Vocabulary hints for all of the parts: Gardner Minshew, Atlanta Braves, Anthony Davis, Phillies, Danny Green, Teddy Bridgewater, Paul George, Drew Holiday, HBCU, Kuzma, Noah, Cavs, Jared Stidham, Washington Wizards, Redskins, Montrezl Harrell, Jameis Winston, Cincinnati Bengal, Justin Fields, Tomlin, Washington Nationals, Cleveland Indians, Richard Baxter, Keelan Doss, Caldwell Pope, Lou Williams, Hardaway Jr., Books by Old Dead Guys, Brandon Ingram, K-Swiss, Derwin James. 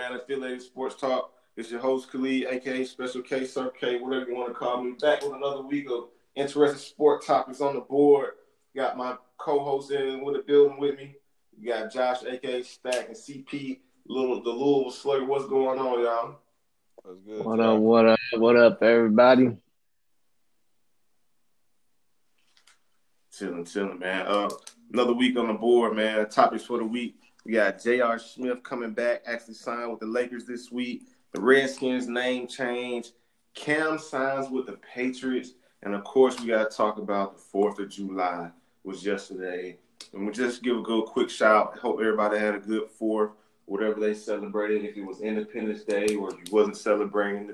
man. Affiliated Sports Talk. It's your host, Khalid, a.k.a. Special K, Sir K, whatever you want to call me. Back with another week of interesting sport topics on the board. Got my co-host in with the building with me. You got Josh, a.k.a. Stack, and CP, the Louisville Slugger. What's going on, y'all? That's good. What up, what up, what up, everybody? Chilling, man. Another week on the board, man. Topics for the week. We got J.R. Smith coming back, actually signed with the Lakers this week. The Redskins name change. Cam signs with the Patriots. And, of course, we got to talk about the 4th of July. It was yesterday. And we'll just give a good quick shout. Hope everybody had a good 4th, whatever they celebrated. If it was Independence Day or if you wasn't celebrating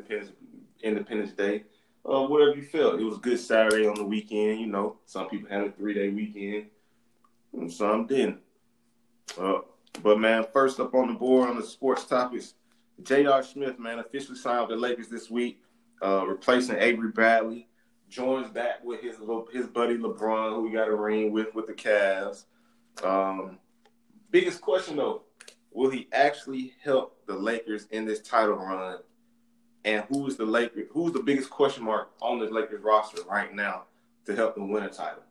Independence Day, whatever you felt. It was a good Saturday on the weekend. You know, some people had a 3-day weekend and some didn't. But, man, first up on the board on the sports topics, J.R. Smith, man, officially signed with the Lakers this week, replacing Avery Bradley. Joins back with his buddy LeBron, who we got a ring with the Cavs. Biggest question, though, will he actually help the Lakers in this title run? And who's the biggest question mark on the Lakers roster right now to help them win a title?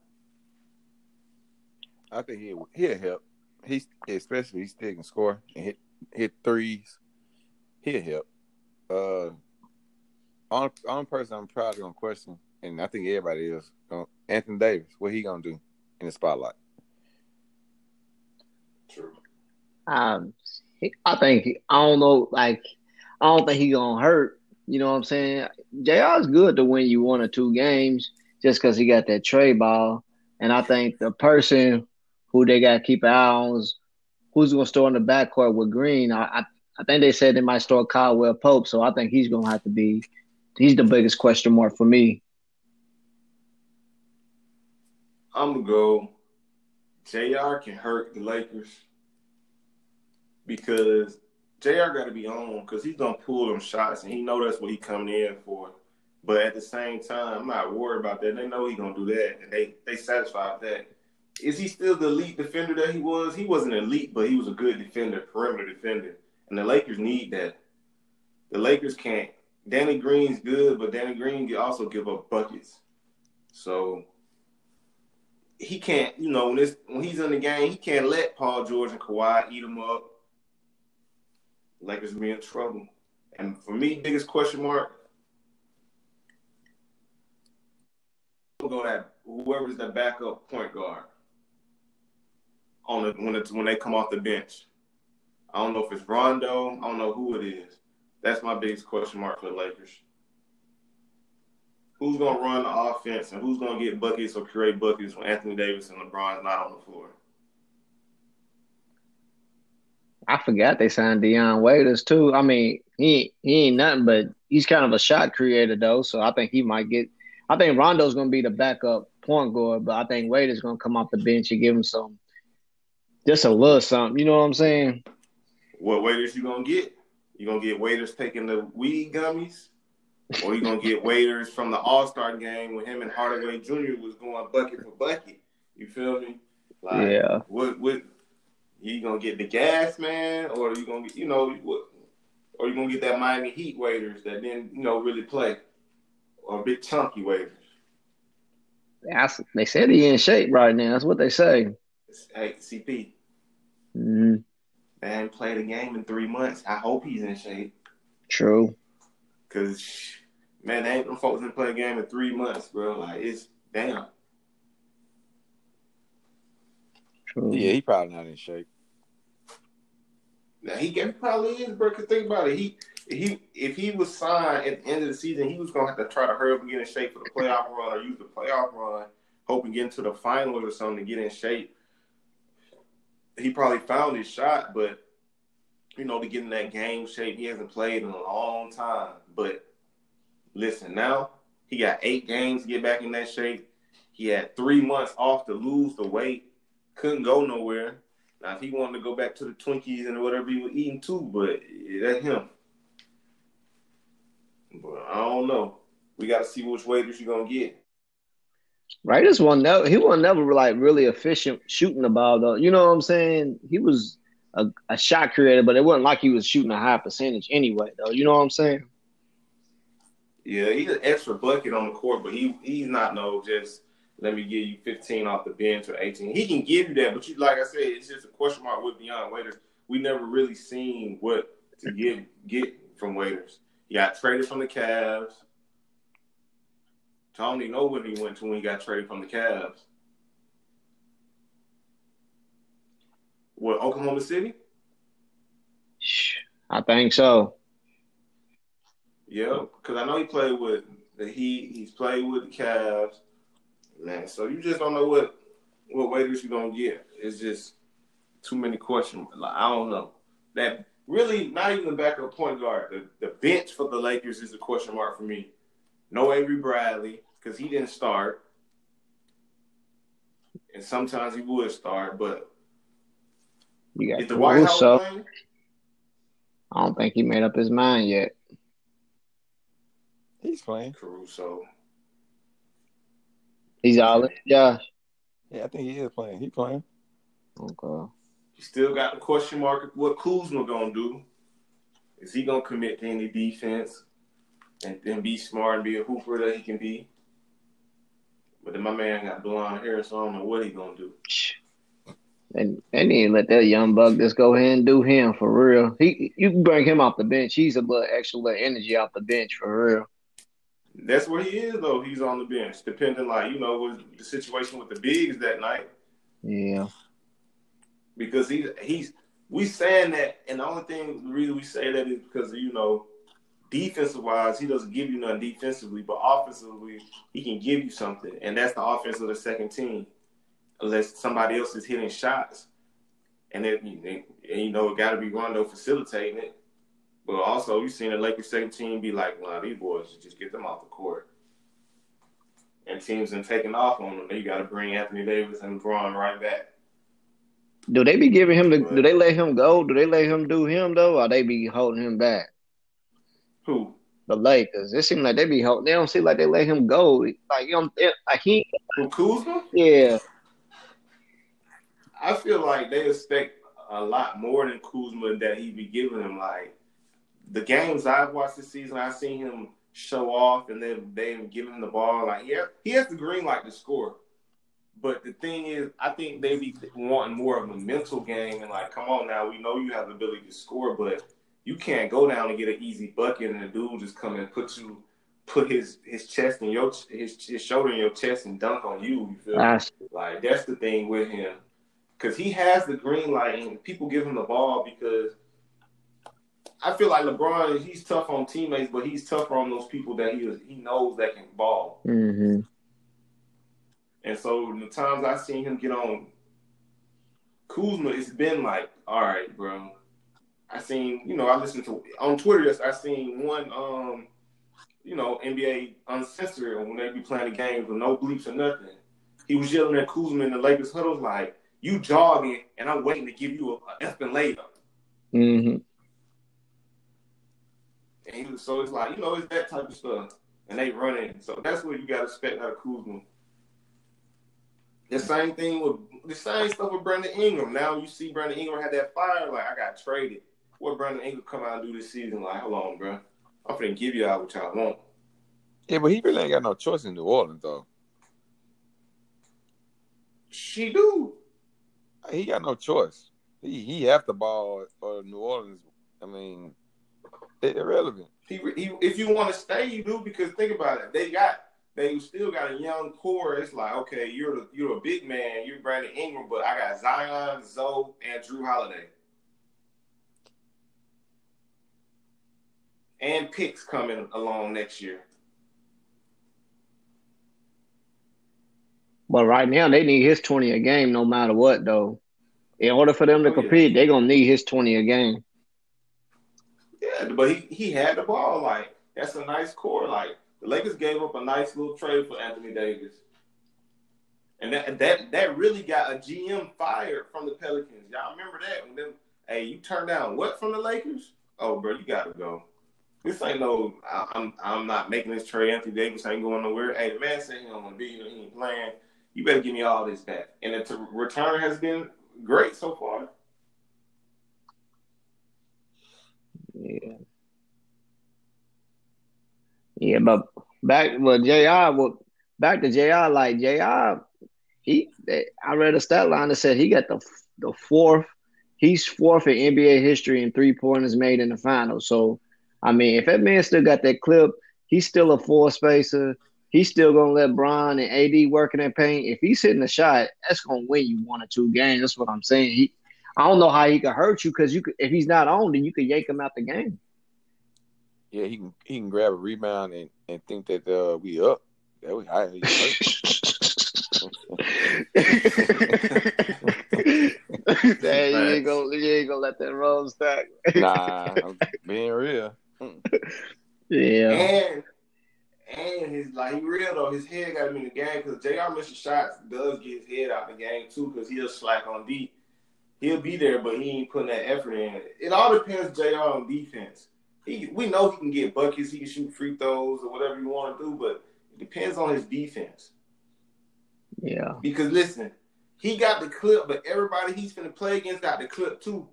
I think he'll help. He still can score and hit threes. He'll help. On person I'm probably going to question, and I think everybody is, Anthony Davis. What he going to do in the spotlight? True. I don't think he's going to hurt. You know what I'm saying? JR's good to win you 1 or 2 games just because he got that tray ball. And I think the person who they got to keep an eye on is who's going to start in the backcourt with Green. I think they said they might start Caldwell Pope, so I think he's going to have to be – he's the biggest question mark for me. I'm going to go J.R. can hurt the Lakers because J.R. got to be on because he's going to pull them shots, and he know that's what he coming in for. But at the same time, I'm not worried about that. They know he's going to do that, and they satisfied that. Is he still the elite defender that he was? He wasn't elite, but he was a good defender, perimeter defender. And the Lakers need that. The Lakers can't. Danny Green's good, but Danny Green can also give up buckets. So he can't, you know, when he's in the game, he can't let Paul George and Kawhi eat him up. Lakers will be in trouble. And for me, biggest question mark, we'll go that whoever's the backup point guard when they come off the bench. I don't know if it's Rondo. I don't know who it is. That's my biggest question mark for the Lakers. Who's going to run the offense and who's going to get buckets or create buckets when Anthony Davis and LeBron's not on the floor? I forgot they signed Deion Waiters, too. I mean, he ain't nothing, but he's kind of a shot creator, though, so I think he might get – I think Rondo's going to be the backup point guard, but I think Waiters going to come off the bench and give him some – just a little something, you know what I'm saying? What Waiters you gonna get? You gonna get Waiters taking the weed gummies, or you gonna get Waiters from the All-Star game when him and Hardaway Jr. was going bucket for bucket? You feel me? Like, yeah. What? You gonna get the gas man, or you gonna get or you gonna get that Miami Heat Waiters that didn't really play, or big chunky Waiters? They said he in shape right now. That's what they say. Hey, CP. Mm-hmm. I haven't played a game in 3 months. I hope he's in shape. True. Because, man, they ain't them folks that play a game in 3 months, bro. Like, it's damn. True. Yeah, he probably not in shape. Now, he probably is, bro. Because think about it. If he was signed at the end of the season, he was going to have to try to hurry up and get in shape for the playoff run or use the playoff run, hoping to get into the finals or something to get in shape. He probably found his shot, but, to get in that game shape, he hasn't played in a long time. But, listen, now he got 8 games to get back in that shape. He had 3 months off to lose the weight. Couldn't go nowhere. Now, if he wanted to go back to the Twinkies and whatever he was eating, too, but that's him. But I don't know. We got to see which Waiters you're going to get. Right, this one, he wasn't never really efficient shooting the ball, though. You know what I'm saying? He was a shot creator, but it wasn't like he was shooting a high percentage anyway, though. You know what I'm saying? Yeah, he's an extra bucket on the court, but he's not just let me give you 15 off the bench or 18. He can give you that, but you, like I said, it's just a question mark with Deion Waiters. We never really seen what to get from Waiters. He got traded from the Cavs. I don't even know where he went to when he got traded from the Cavs. What, Oklahoma City? I think so. Yeah, because I know he played with the Heat. He's played with the Cavs. Man, so you just don't know what Waiters you're going to get. It's just too many questions. Like, I don't know. That really, not even the backup point guard. The bench for the Lakers is a question mark for me. No Avery Bradley, because he didn't start. And sometimes he would start, but is the White House playing? I don't think he made up his mind yet. He's playing. Caruso. He's all in, Josh. Yeah, I think he is playing. He's playing. Okay. You still got the question mark of what Kuzma going to do. Is he going to commit to any defense and be smart and be a hooper that he can be? But then my man got blonde hair, so I don't know what he's going to do. And they need to let that young buck just go ahead and do him for real. You can bring him off the bench. He's a little extra little energy off the bench for real. That's where he is, though. He's on the bench, depending, with the situation with the bigs that night. Yeah. Because we saying that, and the only thing, the reason we say that is because, defensive-wise, he doesn't give you nothing defensively, but offensively, he can give you something, and that's the offense of the second team. Unless somebody else is hitting shots. And it got to be Rondo facilitating it. But also, you've seen the Lakers second team be like, well, these boys, just get them off the court. And teams been taking off on them. They got to bring Anthony Davis and LeBron right back. Do they be giving him do they let him go? Do they let him do him, though? Or they be holding him back? Who? The Lakers. It seems like they don't seem like they let him go. Kuzma? Yeah. I feel like they expect a lot more than Kuzma that he be giving him. Like, the games I've watched this season, I've seen him show off and then they give him the ball. Like, yeah, he has the green light to score. But the thing is, I think they be wanting more of a mental game and like, come on now, we know you have the ability to score, but you can't go down and get an easy bucket and a dude just come and put his chest in your his shoulder in your chest and dunk on you. You feel me? Like, that's the thing with him. Because he has the green light, and people give him the ball because I feel like LeBron, he's tough on teammates, but he's tougher on those people that he knows that can ball. Mm-hmm. And so the times I've seen him get on Kuzma, it's been like, all right, bro. I seen, I listened to on Twitter, I seen one, NBA Uncensored when they be playing the games with no bleeps or nothing. He was yelling at Kuzma in the Lakers huddles like, you jogging, and I'm waiting to give you an effing layup. Mm-hmm. And so it's like, it's that type of stuff. And they running. So that's what you got to expect out of Kuzma. The same stuff with Brandon Ingram. Now you see Brandon Ingram had that fire, like, I got traded. What Brandon Ingram come out and do this season? Like, hold on, bro. I'm finna give y'all what y'all want. Yeah, but he really ain't got no choice in New Orleans, though. She do. He got no choice. He have the ball for New Orleans. I mean, it's irrelevant. He if you want to stay, you do, because think about it. They still got a young core. It's like, okay, you're a big man. You're Brandon Ingram, but I got Zion, Zoe, and Drew Holiday. And picks coming along next year. But right now, they need his 20 a game no matter what, though. In order for them to compete, they're going to need his 20 a game. Yeah, but he had the ball. Like, that's a nice core. Like, the Lakers gave up a nice little trade for Anthony Davis. And that really got a GM fired from the Pelicans. Y'all remember that? When them, hey, you turned down what from the Lakers? Oh, bro, you got to go. This ain't no, I'm not making this trade. Anthony Davis ain't going nowhere. Hey, the man said he don't want to be here. He ain't playing. You better give me all this back. And the return has been great so far. Yeah, but back to J.R. Like J.R., I read a stat line that said he got the fourth. He's fourth in NBA history in 3-pointers made in the finals. So, I mean, if that man still got that clip, he's still a four spacer. He's still gonna let Bron and AD work in that paint. If he's hitting a shot, that's gonna win you 1 or 2 games. That's what I'm saying. I don't know how he could hurt you because if he's not on, then you could yank him out the game. Yeah, he can grab a rebound and think that we up. That was high. You ain't gonna let that roll stack. Nah, I'm being real. Yeah. And his he real though. His head got him in the game because J.R. missing shots does get his head out the game too because he'll slack on D. He'll be there, but he ain't putting that effort in. It all depends J.R. on defense. We know he can get buckets. He can shoot free throws or whatever you want to do, but it depends on his defense. Yeah. Because listen, he got the clip, but everybody he's going to play against got the clip too.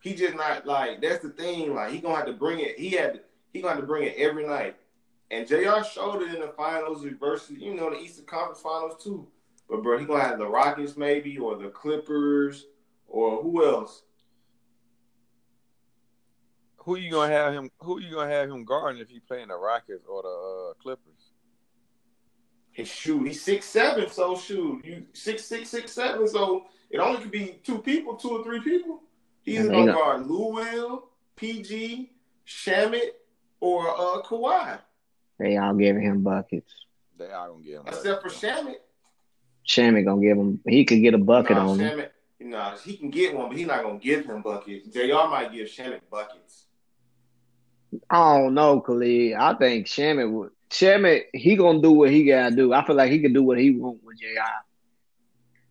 He just not that's the thing. He gonna have to bring it. He gonna have to bring it every night. And J.R. showed it in the finals versus the Eastern Conference Finals too. But bro, he gonna have the Rockets maybe or the Clippers or who else? Who you gonna have him guarding if he playing the Rockets or the Clippers? His shoot, he's 6'7", so shoot, you 6'7", so it only could be 2 or 3 people. He's gonna guard Lou Will, PG, Shamet, or Kawhi. They all giving him buckets. They all gonna give him buckets. Except for Shamet. Shamet gonna give him. He could get a bucket on Shamet, him. Nah, he can get one, but he's not gonna give him buckets. J.R. might give Shamet buckets. I don't know, Khalid. I think Shamet would. Shamet, he gonna do what he gotta do. I feel like he can do what he want with J.R.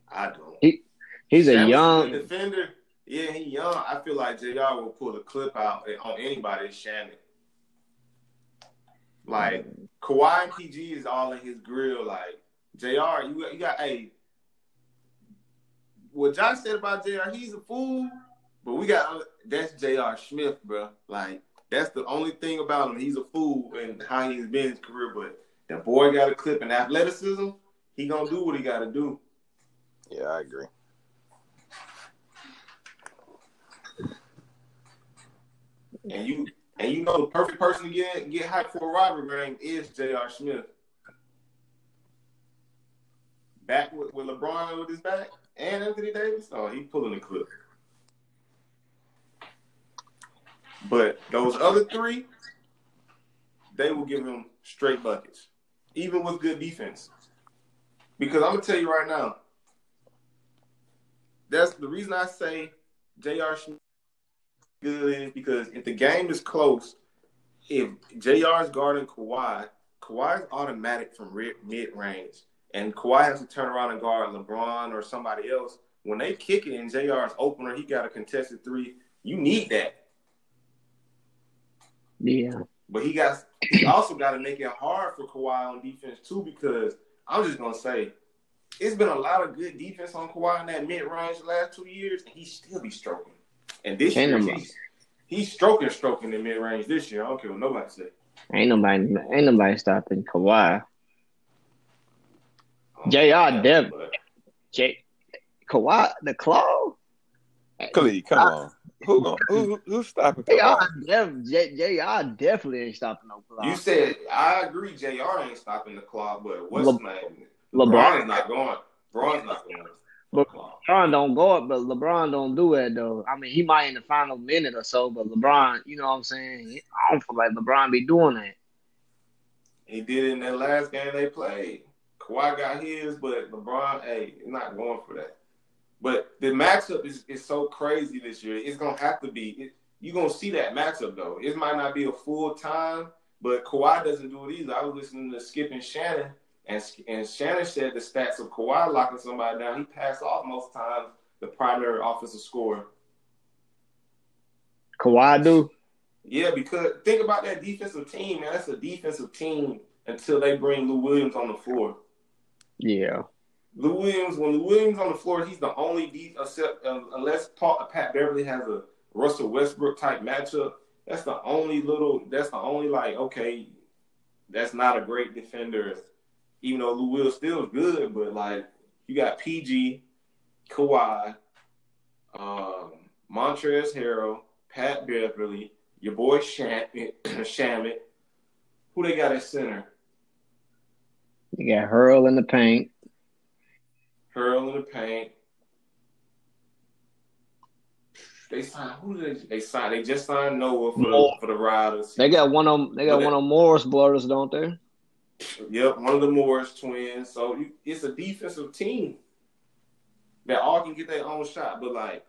I don't. He's Shamet's a young defender. Yeah, he young. I feel like J.R. will pull the clip out on anybody. Shamet. Kawhi and PG is all in his grill. J.R., you got what Josh said about J.R., he's a fool, but that's J.R. Smith, bro. That's the only thing about him. He's a fool and how he's been in his career, but that boy got a clip and athleticism. He gonna do what he gotta do. Yeah, I agree. And you know the perfect person to get hyped for a robbery ring is J.R. Smith. Back with LeBron with his back and Anthony Davis, he's pulling the clip. But those other three, they will give him straight buckets, even with good defense. Because I'm gonna tell you right now, that's the reason I say J.R. Smith good is because if the game is close, if J.R.'s guarding Kawhi, Kawhi's automatic from mid-range. And Kawhi has to turn around and guard LeBron or somebody else. When they kick it in J.R.'s opener, he got a contested three. You need that. Yeah. But he also got to make it hard for Kawhi on defense, too, because I'm just going to say, it's been a lot of good defense on Kawhi in that mid-range the last 2 years, and he still be stroking. And this year, he's stroking in mid-range this year. I don't care what nobody say. Ain't nobody stopping Kawhi. J.R. Kawhi, the claw? Khalid, come on. Who's stopping Kawhi? J.R. definitely ain't stopping no claw. You said, I agree, J.R. ain't stopping the claw, but what's LeBron is not going. LeBron's not going. LeBron don't go up, but LeBron don't do that, though. I mean, he might in the final minute or so, but LeBron, you know what I'm saying? I don't feel like LeBron be doing that. He did it in that last game they played. Kawhi got his, but LeBron, not going for that. But the matchup is so crazy this year. It's going to have to be. You're going to see that matchup, though. It might not be a full time, but Kawhi doesn't do it either. I was listening to Skip and Shannon, and Shannon said the stats of Kawhi locking somebody down. He passed off most times the primary offensive scorer. Kawhi do? Yeah, because think about that defensive team, man. That's a defensive team until they bring Lou Williams on the floor. Yeah. When Lou Williams on the floor, he's the only unless Pat Beverly has a Russell Westbrook type matchup, that's the only okay, that's not a great defender, even though Lou Will still is good, but like you got PG, Kawhi, Montrezl Harrell, Pat Beverly, your boy Shamet. Who they got at center? They got Harrell in the paint. They signed. Who did they sign? They just signed Noah for the Riders. They got one on. They got one on Morris brothers, don't they? Yep, one of the Morris twins. So it's a defensive team that all can get their own shot. But like,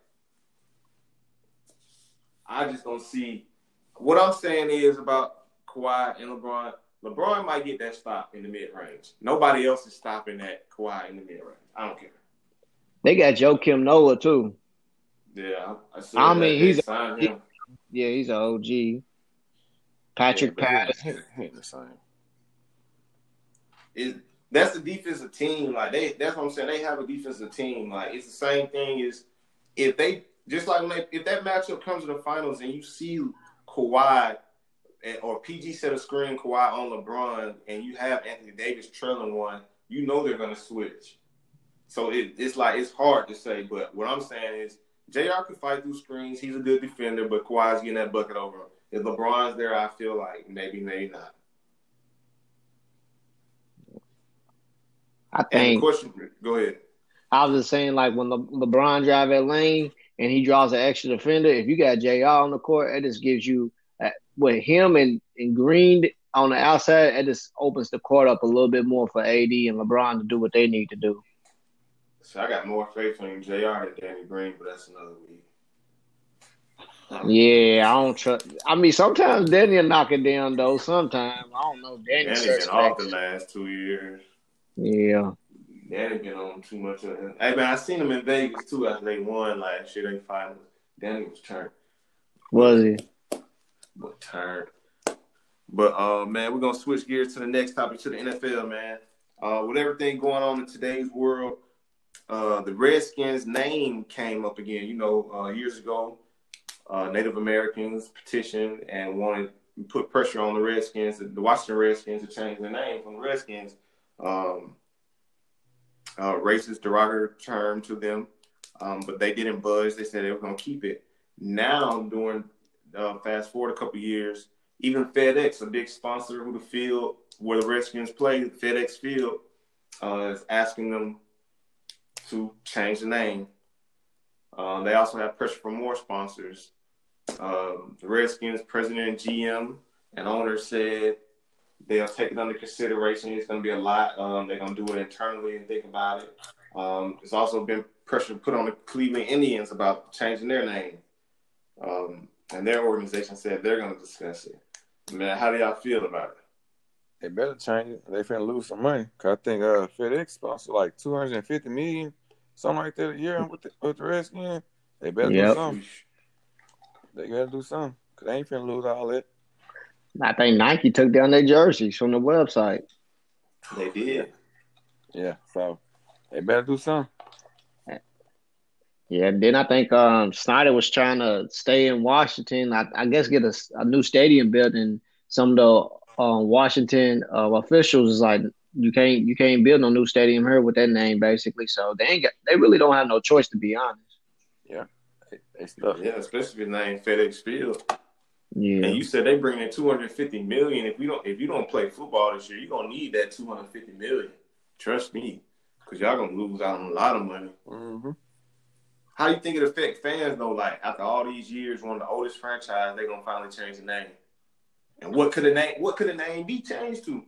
I just don't see. What I'm saying is about Kawhi and LeBron. LeBron might get that stop in the mid-range. Nobody else is stopping that Kawhi in the mid-range. I don't care. They got Joakim Noah too. Yeah, I mean he's signed him. Yeah, he's an OG. Patrick Patterson. He's the same. That's the defensive team. Like that's what I'm saying. They have a defensive team. Like it's the same thing as if they just like if that matchup comes to the finals and you see Kawhi or PG set a screen Kawhi on LeBron and you have Anthony Davis trailing one, you know they're gonna switch. So it's hard to say, but what I'm saying is J.R. could fight through screens. He's a good defender, but Kawhi's getting that bucket over him. If LeBron's there, I feel like maybe not. I think. Go ahead. I was just saying, like, when LeBron drives that lane and he draws an extra defender, if you got J.R. on the court, that just gives you with him and Green on the outside, it just opens the court up a little bit more for AD and LeBron to do what they need to do. So I got more faith in J.R. than Danny Green, but that's another week. Yeah, I don't trust. I mean, sometimes Danny will knock it down, though. Sometimes. I don't know. Danny's been off the last 2 years. Yeah. Danny been on too much of him. Hey, man, I seen him in Vegas, too, after they won last year. They finally. Danny was turned. Was he? But turned. But, man, we're going to switch gears to the next topic, to the NFL, man. With everything going on in today's world, the Redskins name came up again. You know, years ago, Native Americans petitioned and wanted to put pressure on the Redskins, the Washington Redskins, to change their name from the Redskins. Racist, derogatory term to them, but they didn't budge. They said they were going to keep it. Now, fast forward a couple years, even FedEx, a big sponsor who the field where the Redskins play, FedEx Field, is asking them to change the name. They also have pressure from more sponsors. The Redskins president and GM and owner said they'll take it under consideration. It's going to be a lot. They're going to do it internally and think about it. There's also been pressure put on the Cleveland Indians about changing their name. And their organization said they're going to discuss it. Man, how do y'all feel about it? They better change it. They finna lose some money. Cause I think FedEx sponsor like $250 million, something like that a year with the Redskins. They better do something. They gotta do something. Cause they ain't finna lose all that. I think Nike took down their jerseys from the website. They did. Yeah, so they better do something. Yeah, then I think Snyder was trying to stay in Washington. I guess get a new stadium built in some of the Washington officials is like, you can't build no new stadium here with that name, basically. So they really don't have no choice, to be honest. Yeah, they stuck. Yeah, especially the name FedEx Field. Yeah, and you said they bring in $250 million. If you don't play football this year, you are gonna need that $250 million. Trust me, because y'all gonna lose out on a lot of money. Mm-hmm. How do you think it affects fans though? Like after all these years, one of the oldest franchise, they gonna finally change the name. And what could a name be changed to?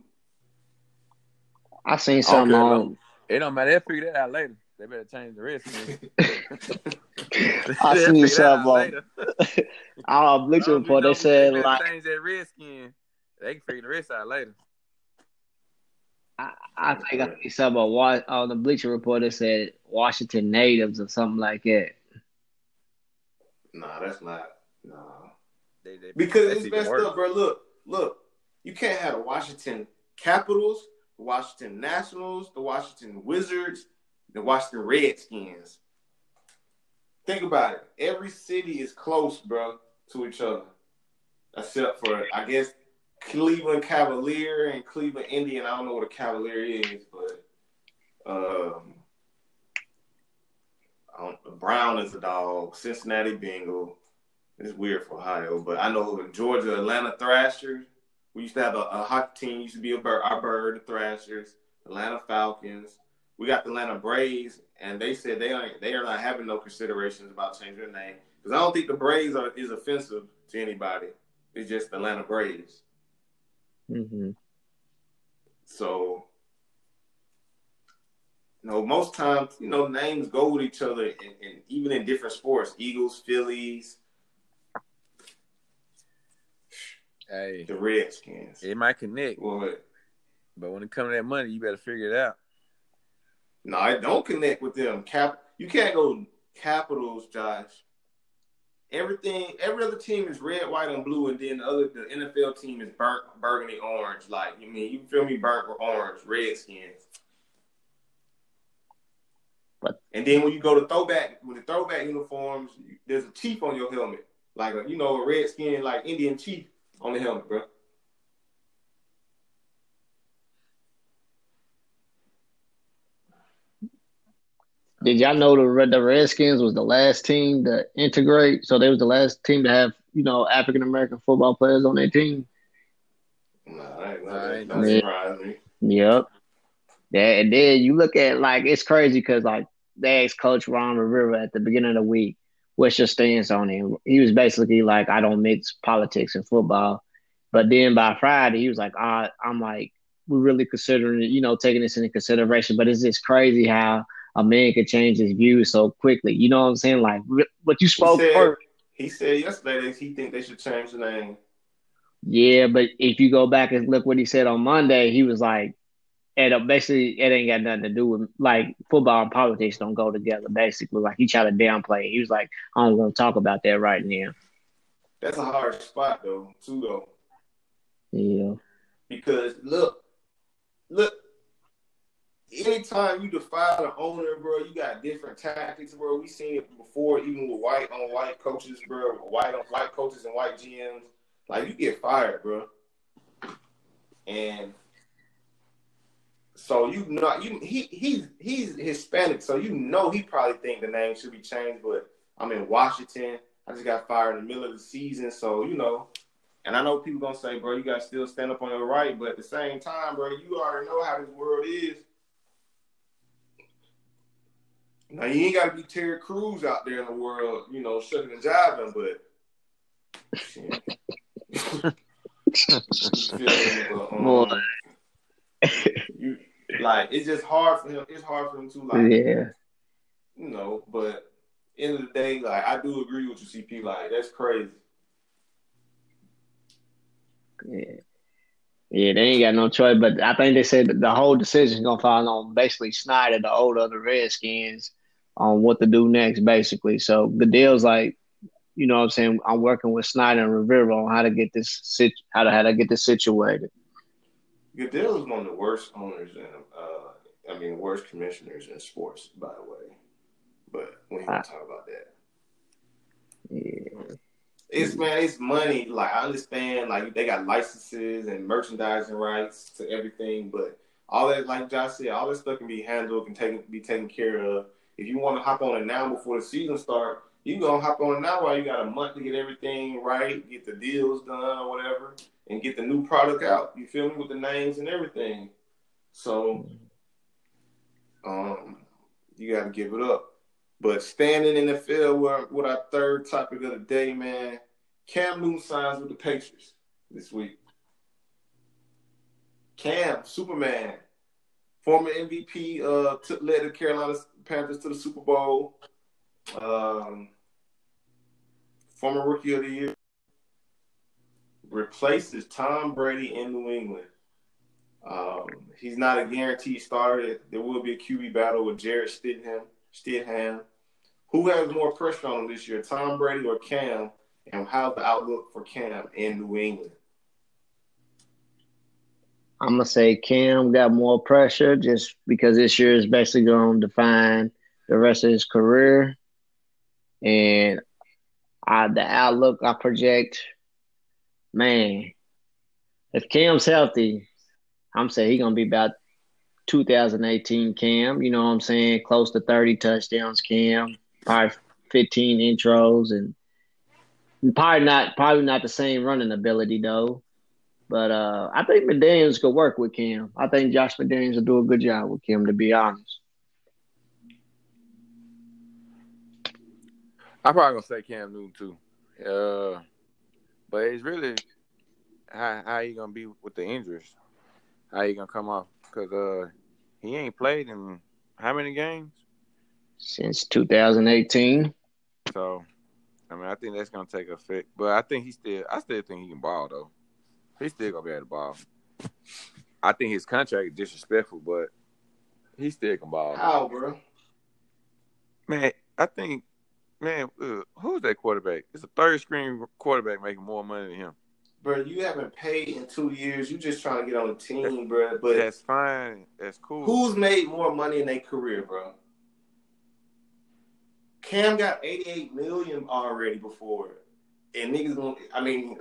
I seen something on. It don't matter. They'll figure that out later. They better change the Redskins. I seen something on. I don't know before they said like change that Redskin. They can figure the rest out later. I think I seen something on the Bleacher Report that said Washington natives or something like that. No, that's not. No. Because it's messed up, bro. Look. You can't have the Washington Capitals, the Washington Nationals, the Washington Wizards, the Washington Redskins. Think about it. Every city is close, bro, to each other. Except for, I guess, Cleveland Cavalier and Cleveland Indian. I don't know what a Cavalier is, but Brown is a dog. Cincinnati Bengal. It's weird for Ohio, but I know in Georgia, Atlanta Thrashers. We used to have a hockey team. Used to be our bird, the Thrashers, Atlanta Falcons. We got the Atlanta Braves, and they said they are not having no considerations about changing their name because I don't think the Braves is offensive to anybody. It's just the Atlanta Braves. Mm-hmm. So, you know, most times, you know, names go with each other, and even in different sports, Eagles, Phillies. Hey, the Redskins. It might connect. What? But when it comes to that money, you better figure it out. No, it don't connect with them. You can't go Capitals, Josh. Every other team is red, white, and blue, and then the NFL team is burgundy, orange. Like, you mean, you feel me? Burnt or orange, Redskins. What? And then when you go to throwback, with the throwback uniforms, there's a chief on your helmet, like a Redskin, like Indian chief. On the helmet, bro. Did y'all know the Redskins was the last team to integrate? So they was the last team to have, you know, African American football players on their team. Nah, that surprised me. Yep. And then you look at, like, it's crazy because, like, they asked Coach Ron Rivera at the beginning of the week, what's your stance on him? He was basically like, I don't mix politics and football. But then by Friday, he was like, I'm like, we're really considering, you know, taking this into consideration. But it's just crazy how a man could change his views so quickly. You know what I'm saying? Like, what you spoke first. He said yesterday that he think they should change the name. Yeah, but if you go back and look what he said on Monday, he was like, basically, it ain't got nothing to do with, like, football and politics don't go together, basically. Like, he tried to downplay it. He was like, I don't want to talk about that right now. That's a hard spot, though, too, though. Yeah. Because, look, anytime you defy the owner, bro, you got different tactics, bro. We seen it before, even with white-on-white coaches, bro, white-on-white coaches and white GMs. Like, you get fired, bro. And... so you know he's Hispanic, so you know he probably think the name should be changed. But I'm in Washington. I just got fired in the middle of the season, so you know. And I know people gonna say, bro, you gotta still stand up on your right. But at the same time, bro, you already know how this world is. Now you ain't gotta be Terry Crews out there in the world, you know, shucking and jiving. But shit. Boy. You, like, it's just hard for him. It's hard for him to, like, yeah, you know. But end of the day, like, I do agree with you, CP. Like, that's crazy. Yeah, they ain't got no choice. But I think they said that the whole decision is gonna fall on basically Snyder, the old other Redskins, on what to do next, basically. So Goodell's like, you know what I'm saying, I'm working with Snyder and Rivera on how to get this situated. Goodell is one of the worst owners and worst commissioners in sports, by the way. But we ain't gonna talk about that. Yeah. It's money. Like, I understand, like, they got licenses and merchandising rights to everything, but all that, like Josh said, all this stuff can be handled and be taken care of. If you want to hop on it now before the season starts, you can go hop on it now while you got a month to get everything right, get the deals done or whatever. And get the new product out. You feel me? With the names and everything. So, you got to give it up. But standing in the field with our third topic of the day, man, Cam Newton signs with the Patriots this week. Cam, Superman, former MVP, led the Carolina Panthers to the Super Bowl. Former Rookie of the Year. Replaces Tom Brady in New England. He's not a guaranteed starter. There will be a QB battle with Jared Stidham. Who has more pressure on him this year, Tom Brady or Cam? And how's the outlook for Cam in New England? I'm going to say Cam got more pressure just because this year is basically going to define the rest of his career. And the outlook I project, man, if Cam's healthy, I'm saying he's going to be about 2018 Cam, you know what I'm saying? Close to 30 touchdowns Cam, probably 15 intros, and probably not the same running ability though. But I think McDaniels could work with Cam. I think Josh McDaniels will do a good job with Cam, to be honest. I'm probably going to say Cam Newton too. But it's really how he going to be with the injuries. How he going to come off. Because he ain't played in how many games? Since 2018. So, I mean, I think that's going to take effect. But I think I still think he can ball, though. He's still going to be able to ball. I think his contract is disrespectful, but he still can ball. How, bro? Man, who's that quarterback? It's a third-string quarterback making more money than him. Bro, you haven't paid in 2 years. You just trying to get on the team, bro. But that's fine. That's cool. Who's made more money in their career, bro? Cam got $88 million already before it. And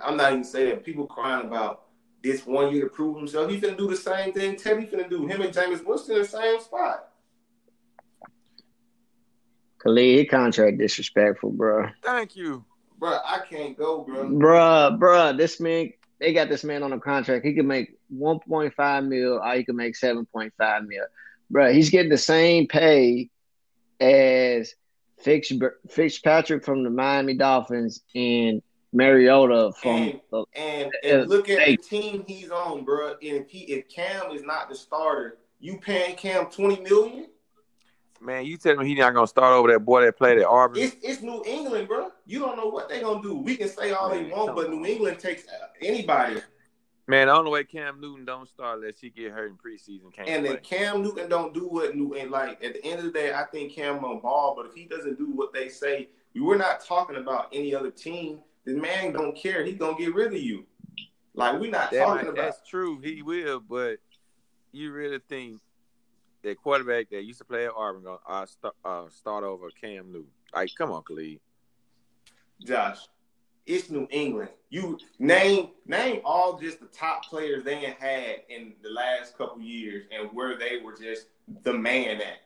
I'm not even saying that. People crying about this 1 year to prove himself. He finna do the same thing Teddy finna do. Him and Jameis Winston in the same spot. Khalid, his contract disrespectful, bro. Thank you. Bro, I can't go, bro. Bro, this man, they got this man on a contract. He can make 1.5 mil, or he can make 7.5 mil. Bro, he's getting the same pay as Fitzpatrick from the Miami Dolphins and Mariota from. And look at the team he's on, bro. And if Cam is not the starter, you paying Cam $20 million? Man, you tell me he's not going to start over that boy that played at Auburn. It's New England, bro. You don't know what they're going to do. We can say all they want, but New England takes anybody. Man, the only way Cam Newton don't start unless he get hurt in preseason. If Cam Newton don't do what New England, like, at the end of the day, I think Cam on ball, but if he doesn't do what they say, we're not talking about any other team. This man don't care. He's going to get rid of you. Like, we're not talking about. That's true. He will, but you really think that quarterback that used to play at Auburn going to start over Cam Newton? Like, come on, Khalid. Josh, it's New England. You name all just the top players they had in the last couple years and where they were just the man at.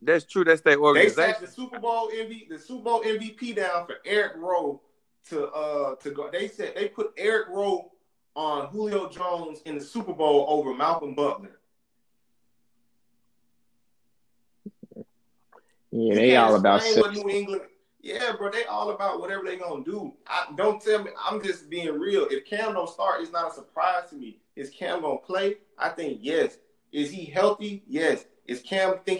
That's true. That's their organization. They sat the Super Bowl MVP down for Eric Rowe to go. They said they put Eric Rowe on Julio Jones in the Super Bowl over Malcolm Butler. Yeah, they all about New England. Yeah, bro, they all about whatever they gonna do. Don't tell me. I'm just being real. If Cam don't start, it's not a surprise to me. Is Cam gonna play? I think yes. Is he healthy? Yes. Is Cam gonna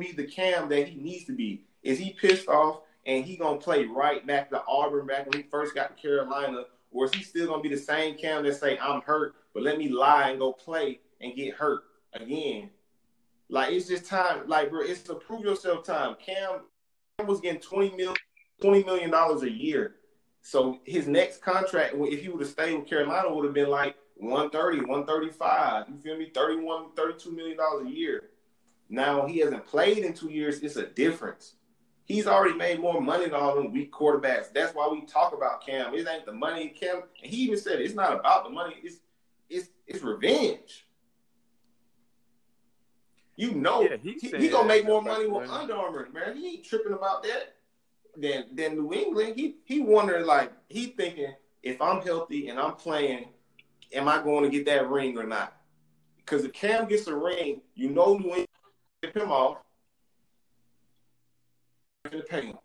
be the Cam that he needs to be? Is he pissed off and he gonna play right back to Auburn back when he first got to Carolina, or is he still gonna be the same Cam that say I'm hurt, but let me lie and go play and get hurt again? Like, it's just time. Like, bro, it's to prove yourself time. Cam was getting $20 million a year. So his next contract, if he would have stayed with Carolina, would have been like 130, 135. You feel me? $32 million a year. Now he hasn't played in 2 years. It's a difference. He's already made more money than all them weak quarterbacks. That's why we talk about Cam. It ain't the money, Cam. And he even said it's not about the money. It's revenge. You know, yeah, he gonna make more money with Under Armour, man. He ain't tripping about that than New England. He wondering, like, he thinking, if I'm healthy and I'm playing, am I going to get that ring or not? Because if Cam gets a ring, you know New England tip him off and pay him.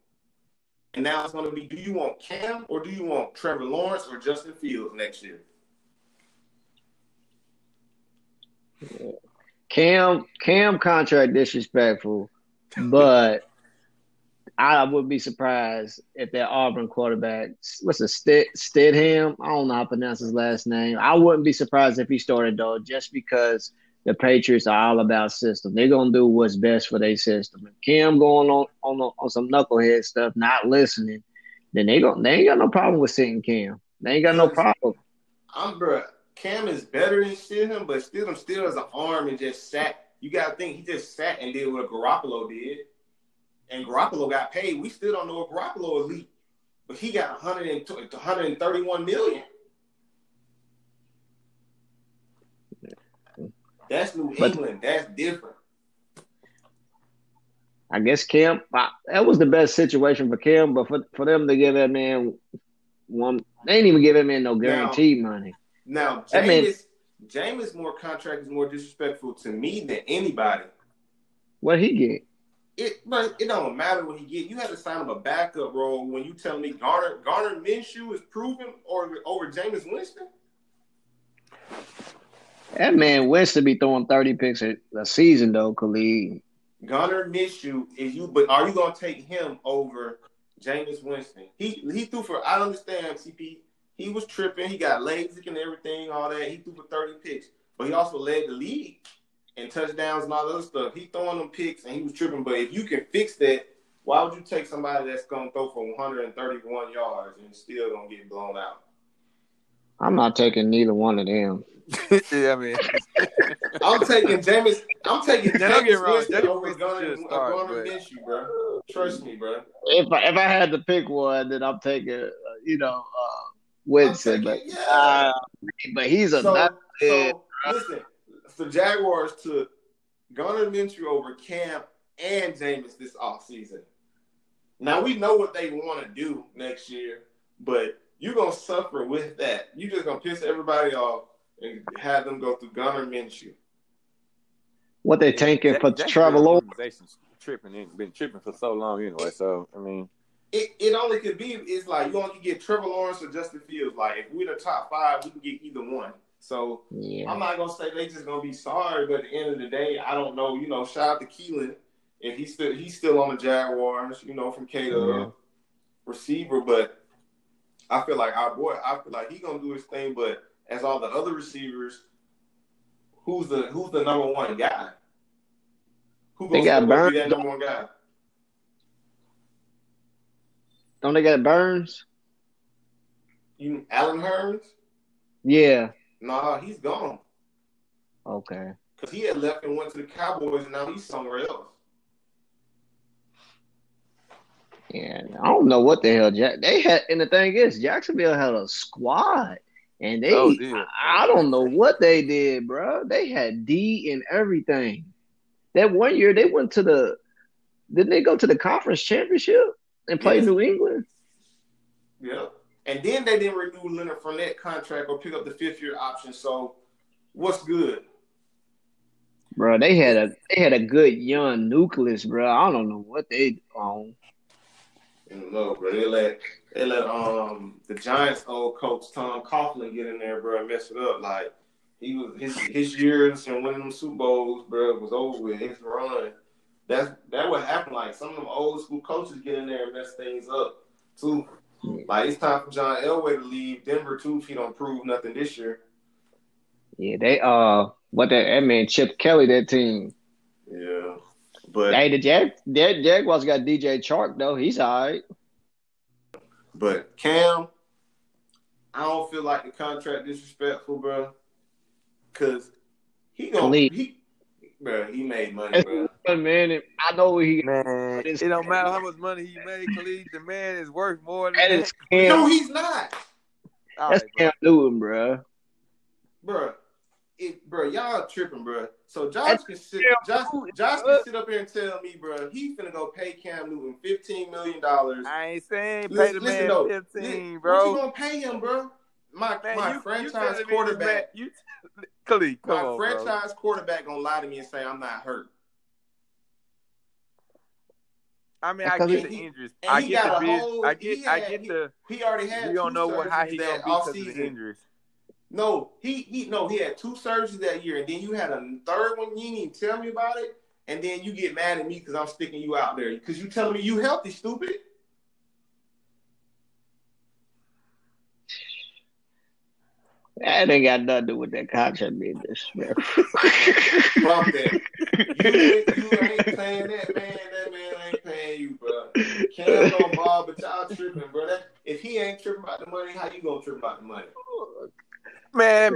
And now it's going to be, do you want Cam or do you want Trevor Lawrence or Justin Fields next year? Yeah. Cam contract disrespectful, but I would be surprised if that Auburn quarterback, what's a Stidham? I don't know how to pronounce his last name. I wouldn't be surprised if he started, though, just because the Patriots are all about system. They're going to do what's best for their system. If Cam going on some knucklehead stuff, not listening, then they ain't got no problem with sitting Cam. They ain't got no problem. Cam is better than Stidham, but Stidham still has an arm and just sat. You got to think he just sat and did what Garoppolo did. and Garoppolo got paid. We still don't know if Garoppolo is elite, but he got $131 million. That's New England. That's different. I guess Cam, that was the best situation for Cam, but for them to give that man one, they didn't even give that man no guaranteed money. Now, Jameis more contract is more disrespectful to me than anybody. What he get? But it don't matter what he get. You had to sign him a backup role when you tell me Gardner Minshew is proven over Jameis Winston. That man Winston be throwing 30 picks a season though, Khalid. Gardner Minshew but are you gonna take him over Jameis Winston? He threw for, I understand, CP. He was tripping. He got legs and everything, all that. He threw for 30 picks, but he also led the league in touchdowns and all that other stuff. He throwing them picks and he was tripping. But if you can fix that, why would you take somebody that's gonna throw for 131 yards and still gonna get blown out? I'm not taking neither one of them. Yeah, I mean, I'm taking Jameis. I'm taking Jameis over Gardner Minshew, bro. Trust me, bro. If I had to pick one, then I'm taking, Winston. But he's a nutcase. Listen, the Jaguars took Gardner Minshew over Cam and Jameis this offseason. Now we know what they want to do next year, but you're gonna suffer with that. You're just gonna piss everybody off and have them go through Gardner Minshew. What they tanking for Trevor Lawrence? Been tripping for so long anyway. So I mean, it only could be, it's like you only get Trevor Lawrence or Justin Fields. Like if we're the top five, we can get either one. So yeah. I'm not gonna say they just gonna be sorry, but at the end of the day, I don't know. You know, shout out to Keelan if he's still on the Jaguars. You know, from K to receiver, but I feel like our boy. I feel like he's gonna do his thing, but as all the other receivers, who's the number one guy? Who they got Burns? That number one guy? Don't they got Burns? You Allen Hurns? Yeah. Nah, he's gone. Okay. Because he had left and went to the Cowboys, and now he's somewhere else. Yeah, I don't know what the hell they had. And the thing is, Jacksonville had a squad. And they, I don't know what they did, bro. They had D in everything. That one year they went to didn't they go to the conference championship and play New England? Yeah. And then they didn't renew Leonard Fournette contract or pick up the 5th-year option. So what's good? Bro, they had a good young nucleus, bro. I don't know what they own. No, bro. They let the Giants' old coach Tom Coughlin get in there, bro, and mess it up. Like he was his years and winning them Super Bowls, bro, was over with. His run, that's what happened. Like some of them old school coaches get in there and mess things up too. Like it's time for John Elway to leave Denver too if he don't prove nothing this year. Yeah, they that man Chip Kelly, that team. Yeah, but hey, the Jaguars got DJ Chark though. He's all right. But Cam, I don't feel like the contract disrespectful, bro. Cause he made money, bro. Man, I know what he made. It don't matter how much money he made, Khalid. The man is worth more than that. No, he's not. That's Cam Newton, bro. Bro, y'all tripping, bro. So Josh can sit up here and tell me, bro, he finna go pay Cam Newton $15 million. I ainain't saying pay the man $15, bro. What you gonna pay him, bro? My franchise quarterback. Franchise quarterback gonna lie to me and say I'm not hurt. I mean, I get the injuries. I get the biz. I get the. He already had. We don't know how he gonna be because of the injuries. No, he had 2 surgeries that year, and then you had a third one. You didn't tell me about it, and then you get mad at me because I'm sticking you out there because you telling me you healthy, stupid. That ain't got nothing to do with that contract business, man. Fuck that. You ain't paying that man. That man ain't paying you, bro. Cam don't ball, but y'all tripping, bro. If he ain't tripping about the money, how you gonna trip about the money? Man,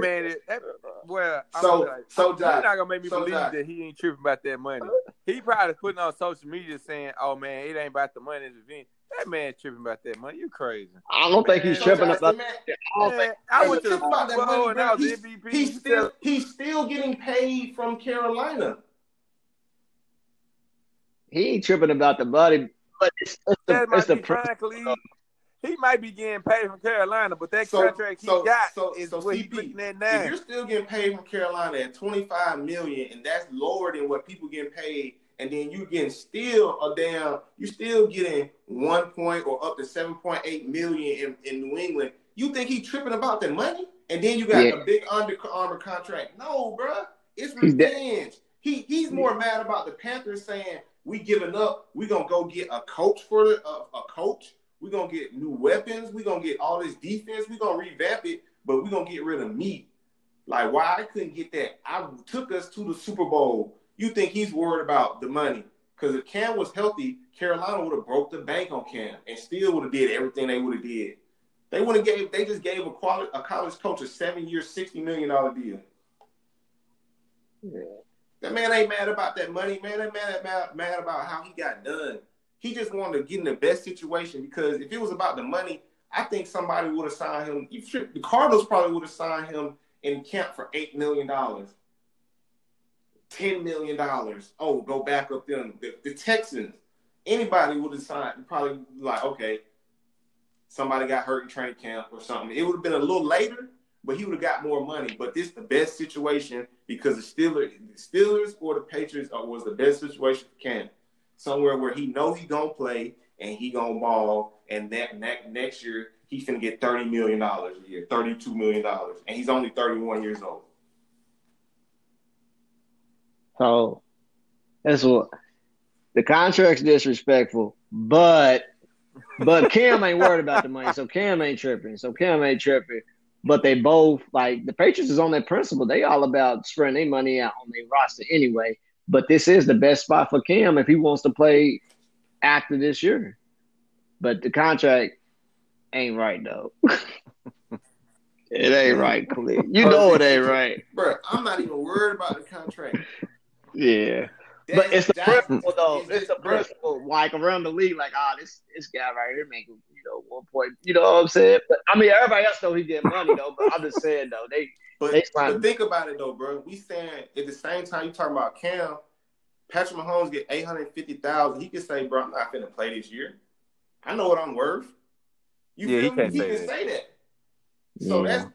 well, so Josh, you're not gonna make me believe that he ain't tripping about that money. He probably putting on social media saying, "Oh man, it ain't about the money in the event." That man tripping about that money. You crazy? I don't think he's tripping about that. I went to the Super Bowl and I was MVP. He's still getting paid from Carolina. He ain't tripping about the money, but it's the frankly. He might be getting paid from Carolina, but that contract he got is what he's looking at now. If you're still getting paid from Carolina at $25 million, and that's lower than what people getting paid, and then you're getting still getting 1 point or up to 7.8 million in New England. You think he tripping about that money? And then you got a big Under Armour contract. No, bro, it's revenge. He's more mad about the Panthers saying we giving up. We gonna go get a coach for a coach. We're going to get new weapons. We're going to get all this defense. We're going to revamp it, but we're going to get rid of me. Like, why I couldn't get that? I took us to the Super Bowl. You think he's worried about the money? Because if Cam was healthy, Carolina would have broke the bank on Cam and still would have did everything they would have did. They would have gave a college coach a 7-year, $60 million deal. Yeah. That man ain't mad about that money, man. That man ain't mad about how he got done. He just wanted to get in the best situation because if it was about the money, I think somebody would have signed him. The Cardinals probably would have signed him in camp for $8 million, $10 million. Oh, go back up there. The Texans, anybody would have signed, probably like, okay, somebody got hurt in training camp or something. It would have been a little later, but he would have got more money. But this is the best situation because the Steelers or the Patriots was the best situation for Cam. Somewhere where he knows he's going to play and he going to ball, and that next year he's going to get $30 million a year, $32 million, and he's only 31 years old. So that's what the contract's disrespectful, but Cam ain't worried about the money, so Cam ain't tripping. But they both, like, the Patriots is on their principle. They all about spreading their money out on their roster anyway. But this is the best spot for Cam if he wants to play after this year. But the contract ain't right, though. It ain't right, Khalid. You know it ain't right. Bro, I'm not even worried about the contract. Yeah. But it's the principle, though. It's the principle. Like, around the league, like, this guy right here making, 1 point. You know what I'm saying? But, I mean, everybody else know he getting money, though. But I'm just saying, though, But think about it, though, bro. We saying at the same time you talking about Cam, Patrick Mahomes get $850,000. He can say, bro, I'm not finna play this year. I know what I'm worth. You feel me? He can say that. So that's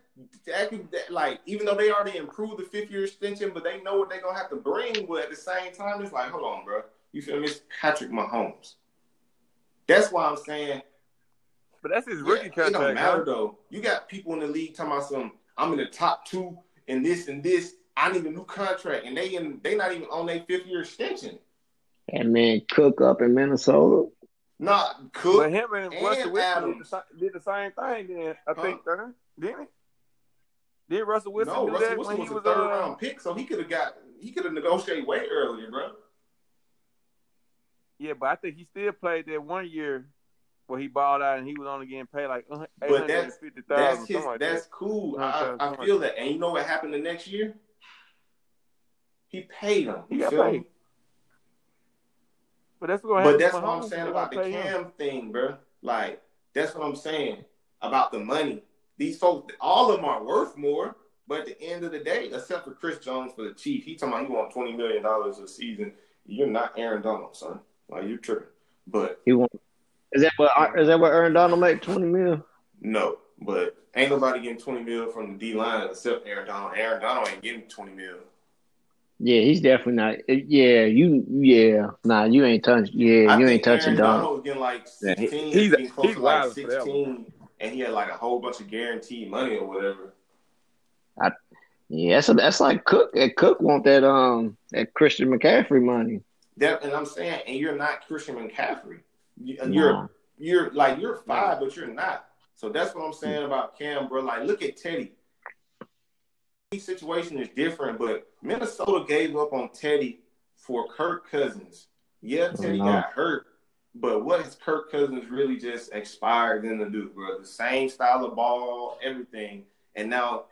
even though they already improved the 5-year extension, but they know what they're going to have to bring. But at the same time, it's like, hold on, bro. You feel me? It's Patrick Mahomes. That's why I'm saying. But that's his rookie contract. It don't matter, though. You got people in the league talking about some. I'm in the top two in this and this. I need a new contract. And they not even on their 5-year extension. And then Cook up in Minnesota. Not Cook. But him and Russell Wilson did the same thing then, I think. Didn't he? Did Russell Wilson do that when he was a third-round pick, so he could have negotiated way earlier, bro. Yeah, but I think he still played that 1 year. Well, he balled out and he was only getting paid like $850,000. That's cool. I feel that. And you know what happened the next year? He paid him. He got paid. But that's what I'm saying about the Cam thing, bro. Like, that's what I'm saying about the money. These folks, all of them are worth more. But at the end of the day, except for Chris Jones for the Chiefs, he talking about he want $20 million a season. You're not Aaron Donald, son. Like, you're tripping. But he won't. Is that what Aaron Donald made, 20 mil? No, but ain't nobody getting 20 mil from the D-line except Aaron Donald. Aaron Donald ain't getting 20 mil. Yeah, he's definitely not. You ain't touching. Yeah, you ain't touching Donald. Aaron Donald was getting like 16. He's close to like 16, and he had like a whole bunch of guaranteed money or whatever. That's like Cook. Cook want that Christian McCaffrey money. And I'm saying, and you're not Christian McCaffrey. You're 5, but you're not. So that's what I'm saying about Cam, bro. Like, look at Teddy. His situation is different, but Minnesota gave up on Teddy for Kirk Cousins. Yeah, Teddy got hurt, but what has Kirk Cousins really just expired in the do, bro? The same style of ball, everything. And now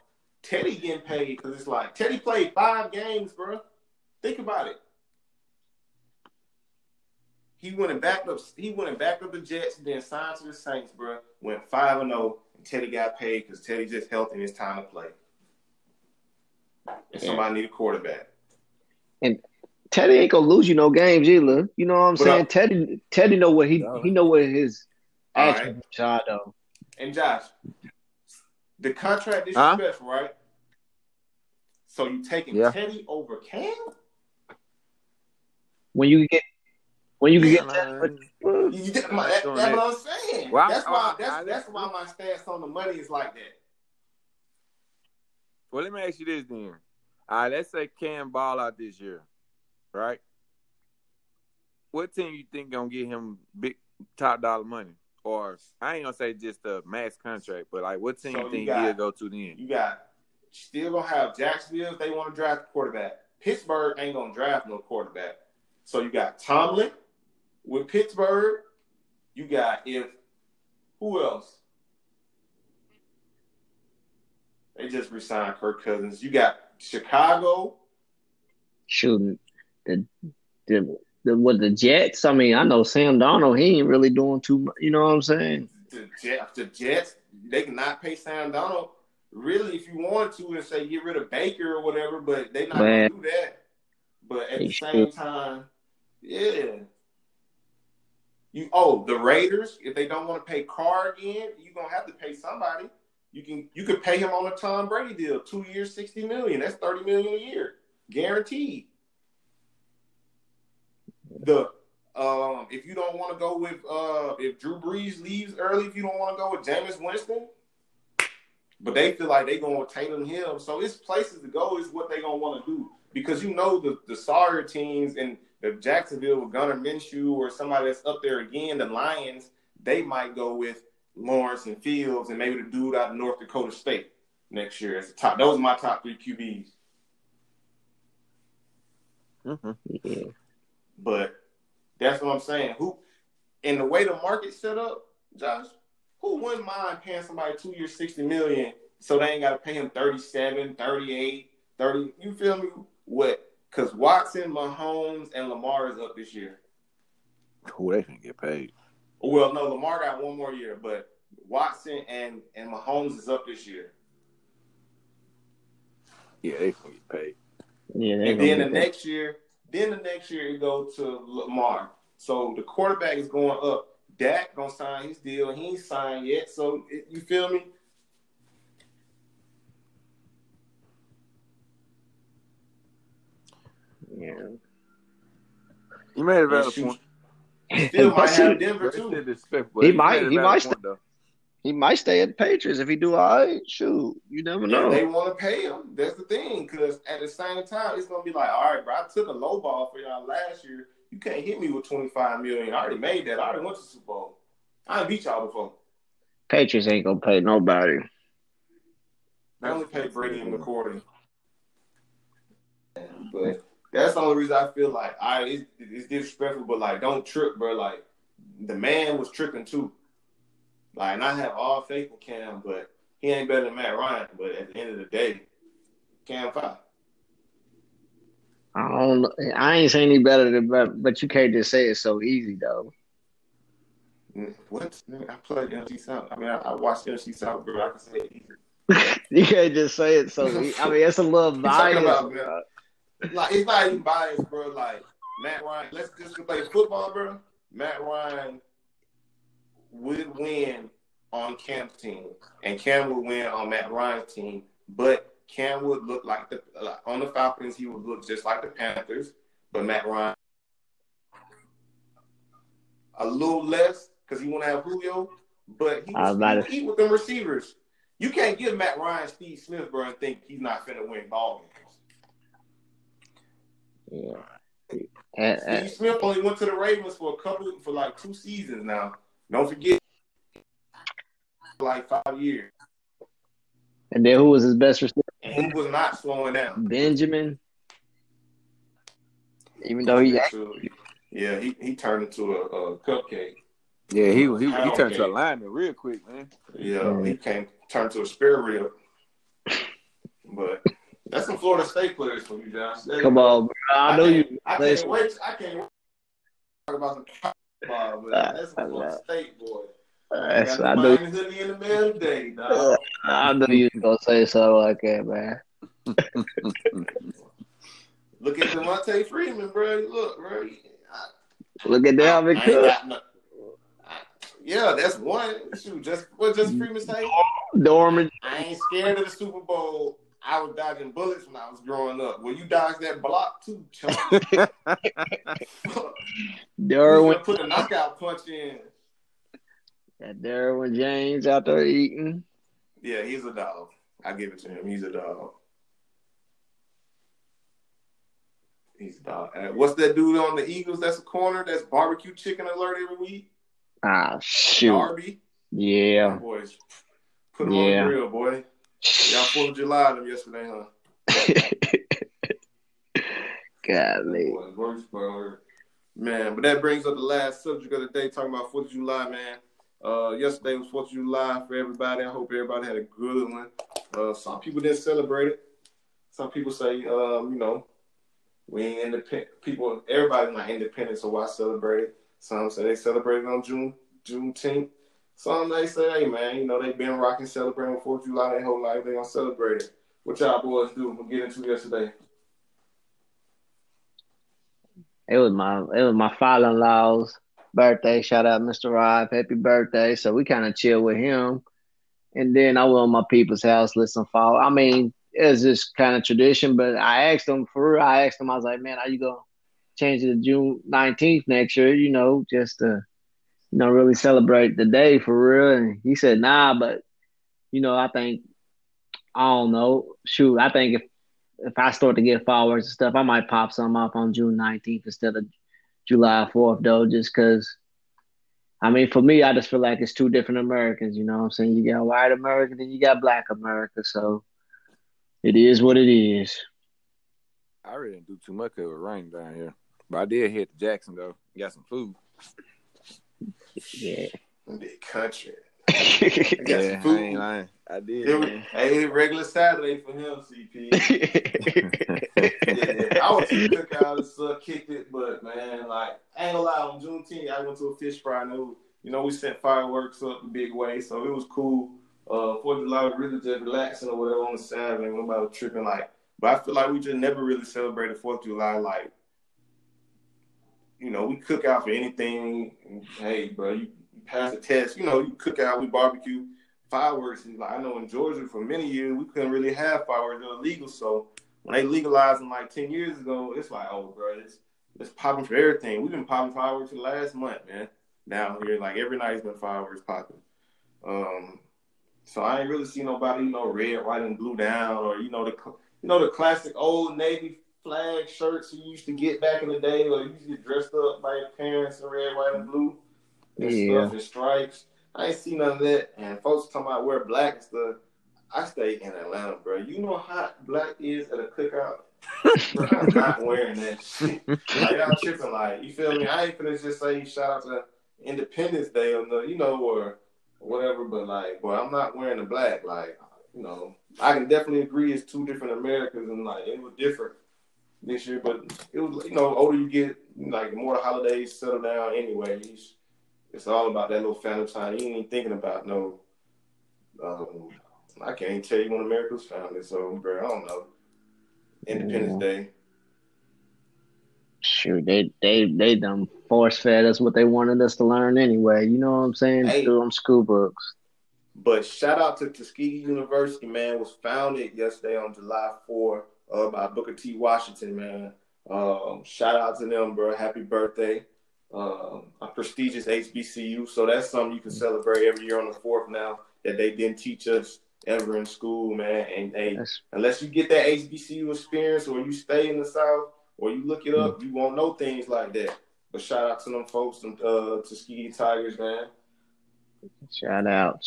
Teddy getting paid because it's like Teddy played 5 games, bro. Think about it. He went and backed up the Jets, then signed to the Saints, bro. Went 5-0, and Teddy got paid because Teddy's just healthy and it's time to play. And somebody need a quarterback. And Teddy ain't gonna lose you no games either. You know what I'm saying? Teddy know what he know what his action shot though. And Josh, the contract is special, right? So you taking Teddy over Cam? When you can get Teddy, that's what I'm saying. Well, that's why my stance on the money is like that. Well, let me ask you this then. All right, let's say Cam ball out this year, right? What team you think gonna get him big top dollar money? Or I ain't gonna say just a max contract, but like what team you think he'll go to then? You got still gonna have Jacksonville if they want to draft a quarterback. Pittsburgh ain't gonna draft no quarterback. So you got Tomlin with Pittsburgh. You got who else? They just re-signed Kirk Cousins. You got Chicago. Shooting the Jets. I mean, I know Sam Darnold. He ain't really doing too much. You know what I'm saying? The Jets. They cannot pay Sam Darnold. Really, if you wanted to, and say get rid of Baker or whatever, but they not gonna do that. But at the same time, the Raiders. If they don't want to pay Carr again, you're gonna have to pay somebody. You could pay him on a Tom Brady deal, 2 years, $60 million. That's $30 million a year, guaranteed. If you don't want to go with if Drew Brees leaves early, if you don't want to go with Jameis Winston, but they feel like they're gonna tailor him. So it's places to go is what they're gonna want to do. Because you know the sorrier teams and the Jacksonville with Gardner Minshew or somebody that's up there again, the Lions, they might go with Lawrence and Fields and maybe the dude out of North Dakota State next year as the top. Those are my top three QBs. Mm-hmm. Yeah. But that's what I'm saying. Who, and the way the market's set up, Josh, who wouldn't mind paying somebody 2 years, $60 million so they ain't got to pay him 37, 38, 30? You feel me? What? Because Watson, Mahomes, and Lamar is up this year. Oh, they can get paid. Well, no, Lamar got one more year, but Watson and Mahomes is up this year. Yeah, they can get paid. Yeah, and then the next year it goes to Lamar. So the quarterback is going up. Dak gonna sign his deal. He ain't signed yet. So you feel me? Yeah, you made a valid point. Still might have Denver too. He might stay at the Patriots if he do all right. Shoot, you never know. They want to pay him. That's the thing. Because at the same time, it's gonna be like, all right, bro. I took a low ball for y'all last year. You can't hit me with $25 million. I already made that. I already went to the Super Bowl. I ain't beat y'all before. Patriots ain't gonna pay nobody. They only pay Brady and McCourty. But that's the only reason I feel like it's disrespectful, but, like, don't trip, bro. Like, the man was tripping, too. Like, and I have all faith in Cam, but he ain't better than Matt Ryan. But at the end of the day, Cam 5. I ain't saying he better than – but you can't just say it so easy, though. What? I played NFC South. I mean, I watched NFC South, bro. I can say it easy. You can't just say it so easy. I mean, it's a little bias. Like, it's not even biased, bro. Like, Matt Ryan, let's just play football, bro. Matt Ryan would win on Cam's team, and Cam would win on Matt Ryan's team. But Cam would look like on the Falcons, he would look just like the Panthers. But Matt Ryan, a little less, because he want to have Julio. But he with them receivers. You can't give Matt Ryan Steve Smith, bro, and think he's not finna win ball games. Yeah. Steve Smith only went to the Ravens for 2 seasons now. Don't forget, like 5 years. And then who was his best receiver? And who was not slowing down? Benjamin. Even though he turned into a cupcake. Yeah, he turned to a lineman real quick, man. Yeah, he turned to a spare rib. But. That's some Florida State players for you, Josh. Come on, bro. I know you. I can't wait. talking about some basketball, but that's a state boy. I knew in the middle day, dog. I knew you were gonna say something like that, man. Look at Devontae Freeman, bro. Look, bro. Look at Dalvin Cook. Yeah, that's one. Shoot, just what just Freeman say? Dorman. I ain't scared of the Super Bowl. I was dodging bullets when I was growing up. Well, you dodged that block too, chump. Derwin put a knockout punch in. That Derwin James out there eating. Yeah, he's a dog. I give it to him. He's a dog. He's a dog. What's that dude on the Eagles? That's a corner. That's barbecue chicken alert every week. Ah, shoot. Darby. Yeah. Boys, put him on the grill, boy. Y'all 4th of July them yesterday, huh? Golly. Man, but that brings up the last subject of the day, talking about 4th of July, man. Yesterday was 4th of July for everybody. I hope everybody had a good one. Some people didn't celebrate it. Some people say, you know, we ain't independent. People, everybody's not independent, so why celebrate it? Some say they celebrated on Juneteenth. Some they say, hey, man, you know, they've been rocking, celebrating 4th of July their whole life. They're going to celebrate it. What y'all boys do? We'll get into yesterday. It was my father-in-law's birthday. Shout out Mr. Rob. Happy birthday. So we kind of chill with him. And then I went to my people's house, listen, follow. I mean, it's just kind of tradition. But I asked them, for real, I was like, man, are you going to change it to June 19th next year? You know, just to – you know, really celebrate the day for real. And he said, nah, but, you know, I think if I start to get followers and stuff, I might pop some off on June 19th instead of July 4th, though, just because, I mean, for me, I just feel like it's two different Americans, you know what I'm saying? You got white America, then you got black America, so it is what it is. I really didn't do too much because it was raining down here. But I did head to Jackson, though. Got some food. Yeah, big country. I ain't lying. I did. It was regular Saturday for him, CP. Yeah, I was to the cookouts, kicked it, but man, like I ain't gonna lie. On Juneteenth, I went to a fish fry. And it was, you know, we sent fireworks up the big way, so it was cool. 4th of July was really just relaxing or whatever on the Saturday. We about tripping, like, but I feel like we just never really celebrated 4th of July, like. You know, we cook out for anything. Hey, bro, you pass the test. You know, you cook out, we barbecue, fireworks. And like, I know in Georgia for many years, we couldn't really have fireworks. They're illegal. So when they legalized them like 10 years ago, it's like, oh, bro, it's popping for everything. We've been popping fireworks for the last month, man. Down here, like every night's been fireworks popping. So I ain't really seen nobody, you know, red, white, and blue down, or you know the classic old Navy flag shirts you used to get back in the day, or you used to get dressed up by your parents in red, white, and blue and stuff and stripes. I ain't seen none of that. And folks talking about wear black and stuff. I stay in Atlanta, bro. You know how hot black is at a cookout? Bro, I'm not wearing that shit. Like, I'm tripping, like, you feel me? I ain't finna just say shout out to Independence Day or no, you know, or whatever, but like, boy, I'm not wearing the black. Like, you know, I can definitely agree it's two different Americas, and like it was different this year, but it was, you know, older you get, like, the more the holidays settle down anyway, it's all about that little family time. You ain't even thinking about no, I can't tell you when America's founded, so, bro, I don't know. Independence Day. Sure, they done force-fed us what they wanted us to learn anyway, you know what I'm saying? Hey, through them school books. But shout-out to Tuskegee University, man, was founded yesterday on July 4th. By Booker T. Washington, man. Shout out to them, bro. Happy birthday. A prestigious HBCU. So that's something you can celebrate every year on the 4th now that they didn't teach us ever in school, man. And hey, unless you get that HBCU experience or you stay in the South or you look it up, you won't know things like that. But shout out to them folks, and Tuskegee Tigers, man. Shout out.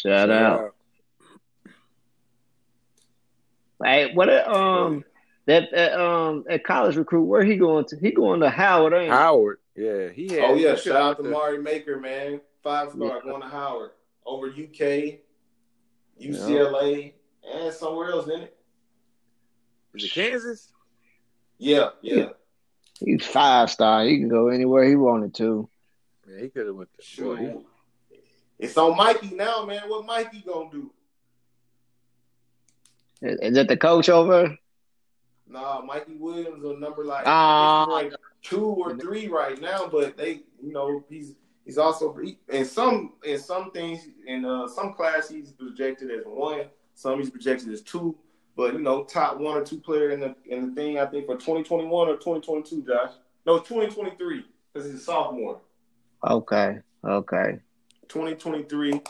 Hey, what a That college recruit, where he going to? He going to Howard, ain't he? Howard, yeah. He had. Oh, yeah, shout out to Mari Maker, man. 5-star going to Howard. Over UK, UCLA, and somewhere else, isn't it? Is it Kansas? Yeah. He's five-star. He can go anywhere he wanted to. Yeah, he could have went to sure. It's on Mikey now, man. What Mikey gonna do? Is that the coach over? Nah, Mikey Williams a number like 2 or 3 right now, but they, you know, he's also in some things in some class he's projected as 1, some he's projected as 2, but you know, top 1 or 2 player in the thing I think for 2021 or 2022, Josh. No, 2023 because he's a sophomore. Okay. 2023.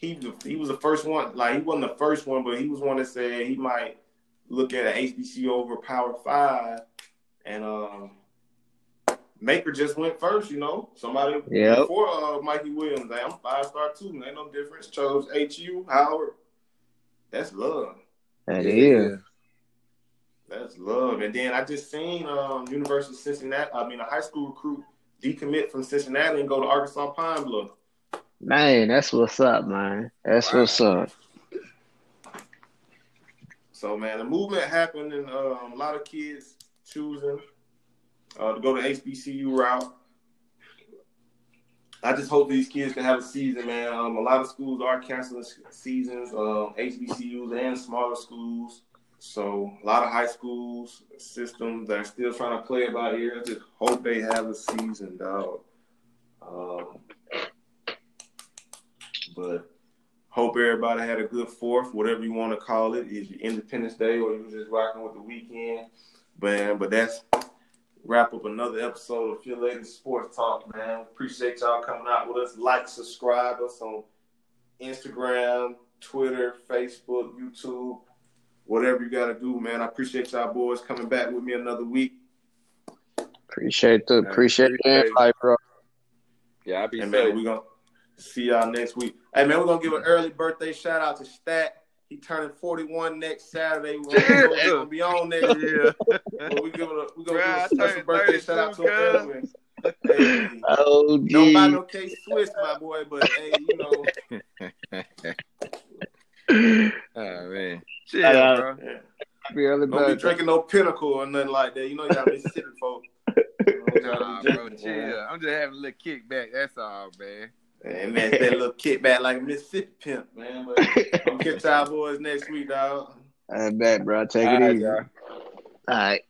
He was the first one. Like he wasn't the first one, but he was one that said he might look at an HBCU over Power 5, and Maker just went first. You know, somebody before Mikey Williams. Like, I'm 5-star too. Ain't no difference. Chose HU Howard. That's love. That is. That's love. And then I just seen University of Cincinnati. I mean, a high school recruit decommit from Cincinnati and go to Arkansas Pine Bluff. Man, that's what's up, man. That's what's up. So, man, the movement happened and a lot of kids choosing to go the HBCU route. I just hope these kids can have a season, man. A lot of schools are canceling seasons, HBCUs and smaller schools. So, a lot of high schools systems that are still trying to play it by ear. I just hope they have a season, dog. But hope everybody had a good 4th, whatever you want to call it. Is your Independence Day or you just rocking with the weekend. But that's wrap up another episode of Feel Lady Sports Talk, man. Appreciate y'all coming out with us. Like, subscribe us on Instagram, Twitter, Facebook, YouTube. Whatever you got to do, man. I appreciate y'all boys coming back with me another week. Appreciate the invite, bro. Yeah, I'll be safe. Man, we're going to see y'all next week. Hey, man, we're going to give an early birthday shout-out to Stat. He turning 41 next Saturday. We're going to be on next year. We're going to give a special birthday shout-out to Erwin. Hey, don't buy no K-Swiss, my boy, but, hey, you know. Oh, man. Chill, bro. Yeah. Don't be drinking no Pinnacle or nothing like that. You know you gotta be sipping, folks. Nah, bro, chill. I'm just having a little kickback. That's all, man. And man, that little kickback like Mississippi Pimp, man. But I'm catch y'all boys next week, dog. I bet, bro. Take it easy. All right.